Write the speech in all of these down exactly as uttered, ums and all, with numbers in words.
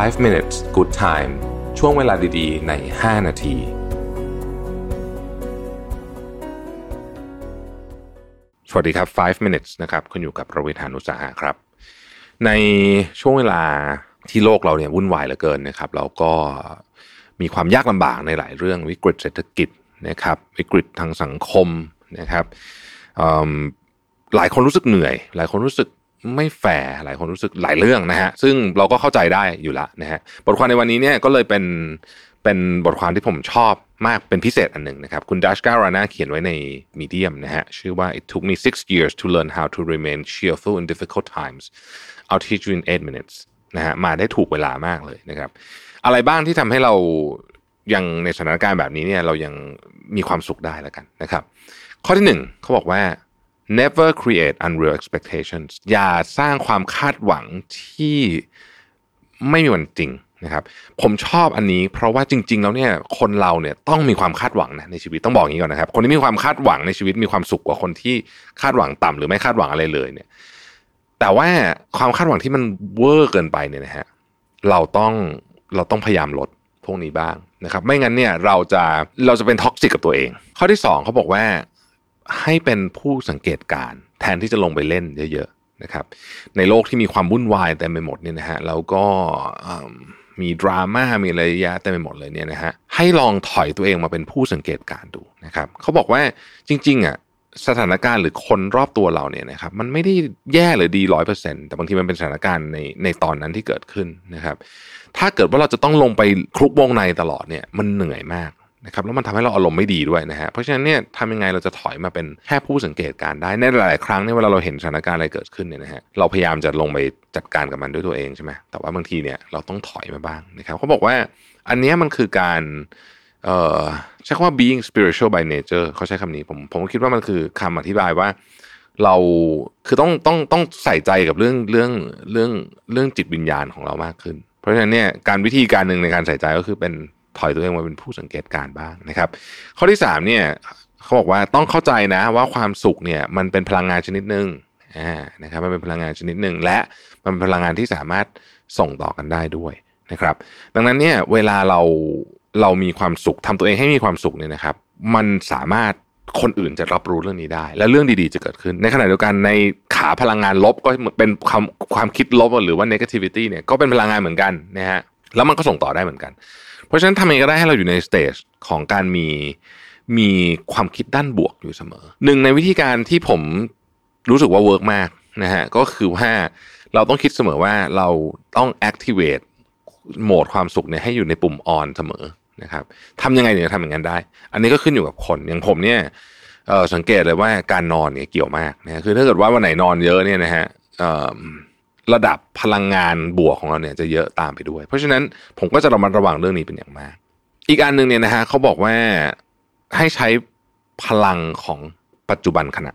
five minutes good time ช่วงเวลาดีๆในห้านาทีสวัสดีครับfive minutesนะครับคุณอยู่กับประวิทย์ หาญอุตสาหะครับในช่วงเวลาที่โลกเราเนี่ยวุ่นวายเหลือเกินนะครับเราก็มีความยากลำบากในหลายเรื่องวิกฤตเศรษฐกิจนะครับวิกฤตทางสังคมนะครับหลายคนรู้สึกเหนื่อยหลายคนรู้สึกไม่แฟร์หลายคนรู้สึกหลายเรื่องนะฮะซึ่งเราก็เข้าใจได้อยู่ละนะฮะบทความในวันนี้เนี่ยก็เลยเป็นเป็นบทความที่ผมชอบมากเป็นพิเศษอันหนึ่งนะครับคุณดัชการาน่าเขียนไว้ในมีเดียมนะฮะชื่อว่า it took me six years to learn how to remain cheerful in difficult times I'll teach you in eight minutes นะฮะมาได้ถูกเวลามากเลยนะครับอะไรบ้างที่ทำให้เรายังในสถานการณ์แบบนี้เนี่ยเรายังมีความสุขได้แล้วกันนะครับข้อที่หนึ่งเขาบอกว่า never create unreal expectations อย่าสร้างความคาดหวังที่ไม่มีวันจริงนะครับผมชอบอันนี้เพราะว่าจริงๆแล้วเนี่ยคนเราเนี่ยต้องมีความคาดหวังนะในชีวิตต้องบอกอย่างนี้ก่อนนะครับคนที่มีความคาดหวังในชีวิตมีความสุขกว่าคนที่คาดหวังต่ำหรือไม่คาดหวังอะไรเลยเนี่ยแต่ว่าความคาดหวังที่มันเวอร์เกินไปเนี่ยนะฮะเราต้องเราต้องพยายามลดพวกนี้บ้างนะครับไม่งั้นเนี่ยเราจะเราจะเป็นท็อกซิกกับตัวเองข้อที่สองเขาบอกว่าให้เป็นผู้สังเกตการแทนที่จะลงไปเล่นเยอะๆนะครับในโลกที่มีความวุ่นวายเต็มไปหมดเนี่ยนะฮะแล้วก็มีดราม่ามีอะไรเยอะเต็มไปหมดเลยเนี่ยนะฮะให้ลองถอยตัวเองมาเป็นผู้สังเกตการดูนะครับเขาบอกว่าจริงๆอ่ะสถานการณ์หรือคนรอบตัวเราเนี่ยนะครับมันไม่ได้แย่หรือดี หนึ่งร้อยเปอร์เซ็นต์ แต่บางทีมันเป็นสถานการณ์ในในตอนนั้นที่เกิดขึ้นนะครับถ้าเกิดว่าเราจะต้องลงไปคลุกวงในตลอดเนี่ยมันเหนื่อยมากนะครับแล้วมันทำให้เราอารมณ์ไม่ดีด้วยนะฮะเพราะฉะนั้นเนี่ยทำยังไงเราจะถอยมาเป็นแค่ผู้สังเกตการได้ในหลายๆครั้งเนี่ยเวลาเราเห็นสถานการณ์อะไรเกิดขึ้นเนี่ยนะฮะเราพยายามจะลงไปจัดการกับมันด้วยตัวเองใช่ไหมแต่ว่าบางทีเนี่ยเราต้องถอยมาบ้างนะครับเขาบอกว่าอันนี้มันคือการเอ่อใช้คำว่า being spiritual by nature เขาใช้คำนี้ผมผมคิดว่ามันคือคำอธิบายว่าเราคือต้องต้องต้องใส่ใจกับเรื่องเรื่องเรื่องเรื่องจิตวิญญาณของเรามากขึ้นเพราะฉะนั้นเนี่ยการวิธีการหนึ่งในการใส่ใจก็คือเป็นถอยตัวเองมาเป็นผู้สังเกตการบ้างนะครับข้อที่สามเนี่ยเขาบอกว่าต้องเข้าใจนะว่าความสุขเนี่ยมันเป็นพลังงานชนิดหนึ่งอ่านะครับมันเป็นพลังงานชนิดหนึ่งและมันเป็นพลังงานที่สามารถส่งต่อกันได้ด้วยนะครับดังนั้นเนี่ยเวลาเราเรามีความสุขทำตัวเองให้มีความสุขเนี่ยนะครับมันสามารถคนอื่นจะรับรู้เรื่องนี้ได้และเรื่องดีๆจะเกิดขึ้นในขณะเดียวกันในขาพลังงานลบก็เป็นความความคิดลบหรือว่า negativity เนี่ยก็เป็นพลังงานเหมือนกันนะฮะแล้วมันก็ส่งต่อได้เหมือนกันเพราะฉะนั้นทำยังไงก็ได้ให้เราอยู่ในสเตจของการมีมีความคิดด้านบวกอยู่เสมอหนึ่งในวิธีการที่ผมรู้สึกว่าเวิร์กมากนะฮะก็คือว่าเราต้องคิดเสมอว่าเราต้อง activate โหมดความสุขเนี่ยให้อยู่ในปุ่ม on เสมอนะครับทำยังไงถึงจะทำอย่างนั้นได้อันนี้ก็ขึ้นอยู่กับคนอย่างผมเนี่ยสังเกตเลยว่าการนอนเนี่ยเกี่ยวมากนะคือถ้าเกิดว่าวันไหนนอนเยอะเนี่ยนะฮะระดับพลังงานบวกของเราเนี่ยจะเยอะตามไปด้วยเพราะฉะนั้นผมก็จะระมัดระวังเรื่องนี้เป็นอย่างมากอีกอันนึงเนี่ยนะฮะเขาบอกว่าให้ใช้พลังของปัจจุบันขณะ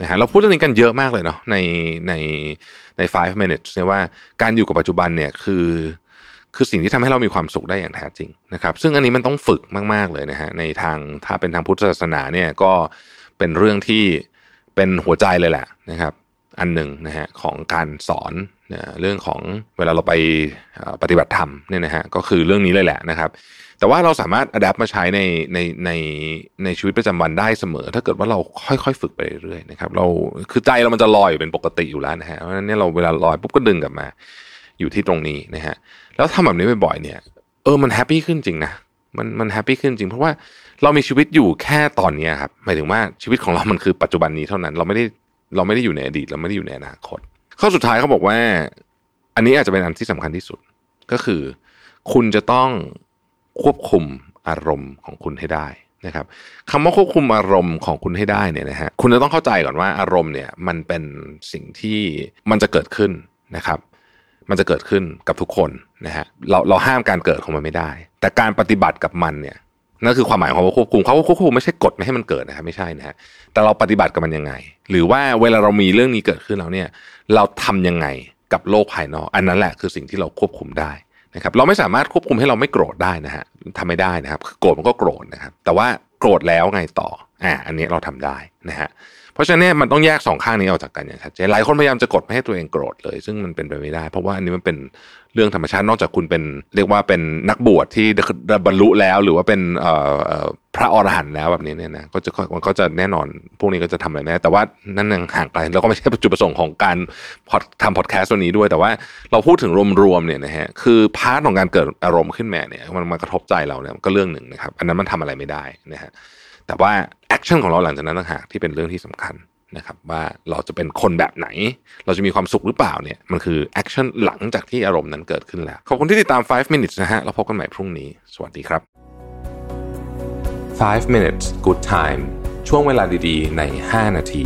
นะฮะเราพูดเรื่องนี้กันเยอะมากเลยเนาะในในในไฟว์ minutes เนี่ยว่าการอยู่กับปัจจุบันเนี่ยคือคือสิ่งที่ทำให้เรามีความสุขได้อย่างแท้จริงนะครับซึ่งอันนี้มันต้องฝึกมากๆเลยนะฮะในทางถ้าเป็นทางพุทธศาสนาเนี่ยก็เป็นเรื่องที่เป็นหัวใจเลยแหละนะครับอันหนึ่งนะฮะของการสอนเรื่องของเวลาเราไปปฏิบัติธรรมเนี่ยนะฮะก็คือเรื่องนี้เลยแหละนะครับแต่ว่าเราสามารถอัดแอปมาใช้ในในในในชีวิตประจำวันได้เสมอถ้าเกิดว่าเราค่อยๆฝึกไปเรื่อยๆนะครับเราคือใจเรามันจะลอยอยู่เป็นปกติอยู่แล้วนะฮะเพราะฉะนั้นเนี่ยเราเวลาลอยปุ๊บก็ดึงกลับมาอยู่ที่ตรงนี้นะฮะแล้วทำแบบนี้บ่อยๆเนี่ยเออมันแฮปปี้ขึ้นจริงนะมันมันแฮปปี้ขึ้นจริงเพราะว่าเรามีชีวิตอยู่แค่ตอนนี้ครับหมายถึงว่าชีวิตของเรามันคือปัจจุบันนี้เท่านั้นเราไม่ได้เราไม่ได้อยู่ในอดีตเราไม่ได้อยู่ในอนาคตข้อสุดท้ายเขาบอกว่าอันนี้อาจจะเป็นอันที่สำคัญที่สุดก็คือคุณจะต้องควบคุมอารมณ์ของคุณให้ได้นะครับคำว่าควบคุมอารมณ์ของคุณให้ได้เนี่ยนะฮะคุณจะต้องเข้าใจก่อนว่าอารมณ์เนี่ยมันเป็นสิ่งที่มันจะเกิดขึ้นนะครับมันจะเกิดขึ้นกับทุกคนนะฮะเราเราห้ามการเกิดของมันไม่ได้แต่การปฏิบัติกับมันเนี่ยนั่นคือความหมายของว่าควบคุมเขาควบคุมไม่ใช่กดไม่ให้มันเกิดนะครับไม่ใช่นะฮะแต่เราปฏิบัติกับมันยังไงหรือว่าเวลาเรามีเรื่องนี้เกิดขึ้นแล้วเนี่ยเราทำยังไงกับโลกภายนอกอันนั้นแหละคือสิ่งที่เราควบคุมได้นะครับเราไม่สามารถควบคุมให้เราไม่โกรธได้นะฮะทำไม่ได้นะครับโกรธมันก็โกรธนะครับแต่ว่าโกรธแล้วไงต่ออ่าอันนี้เราทำได้นะฮะ เพราะฉะนั้นมันต้องแยกสองข้างนี้ออกจากกันอย่างชัดเจนหลายคนพยายามจะกดไม่ให้ตัวเองโกรธเลยซึ่งมันเป็นไปไม่ได้เพราะว่าอันนี้มันเป็นเรื่องธรรมชาตินอกจากคุณเป็นเรียกว่าเป็นนักบวชที่บรรลุแล้วหรือว่าเป็นเอ่อเอ่อพระอรหันต์แล้วแบบนี้เนี่ยนะก็จะมันก็จะแน่นอนพวกนี้ก็จะทำอะไรไม่ได้แต่ว่านั่นยังห่างไกลแล้วก็ไม่ใช่จุดประสงค์ของการทำพอดแคสต์ตัวนี้ด้วยแต่ว่าเราพูดถึงรวมๆเนี่ยนะฮะคือพาร์ทของการเกิดอารมณ์ขึ้นมาเนี่ยมันมากระทบใจเราเนี่ยก็เรื่องหนึ่งนะครับอันนั้นมันทำอะไรไม่ได้นะฮะแต่ว่าแอคชั่นของเราหลังจากนั้นต่างหากที่เป็นเรื่องที่สำคัญนะครับว่าเราจะเป็นคนแบบไหนเราจะมีความสุขหรือเปล่าเนี่ยมันคือแอคชั่นหลังจากที่อารมณ์นั้นเกิดขึ้นแล้วขอบคุณที่ติดตามไฟว์ minutes นะฮะแล้วพบกันใหม่พรุ่งนี้สวัสดีครับไฟว์ minutes good time ช่วงเวลาดีๆในห้านาที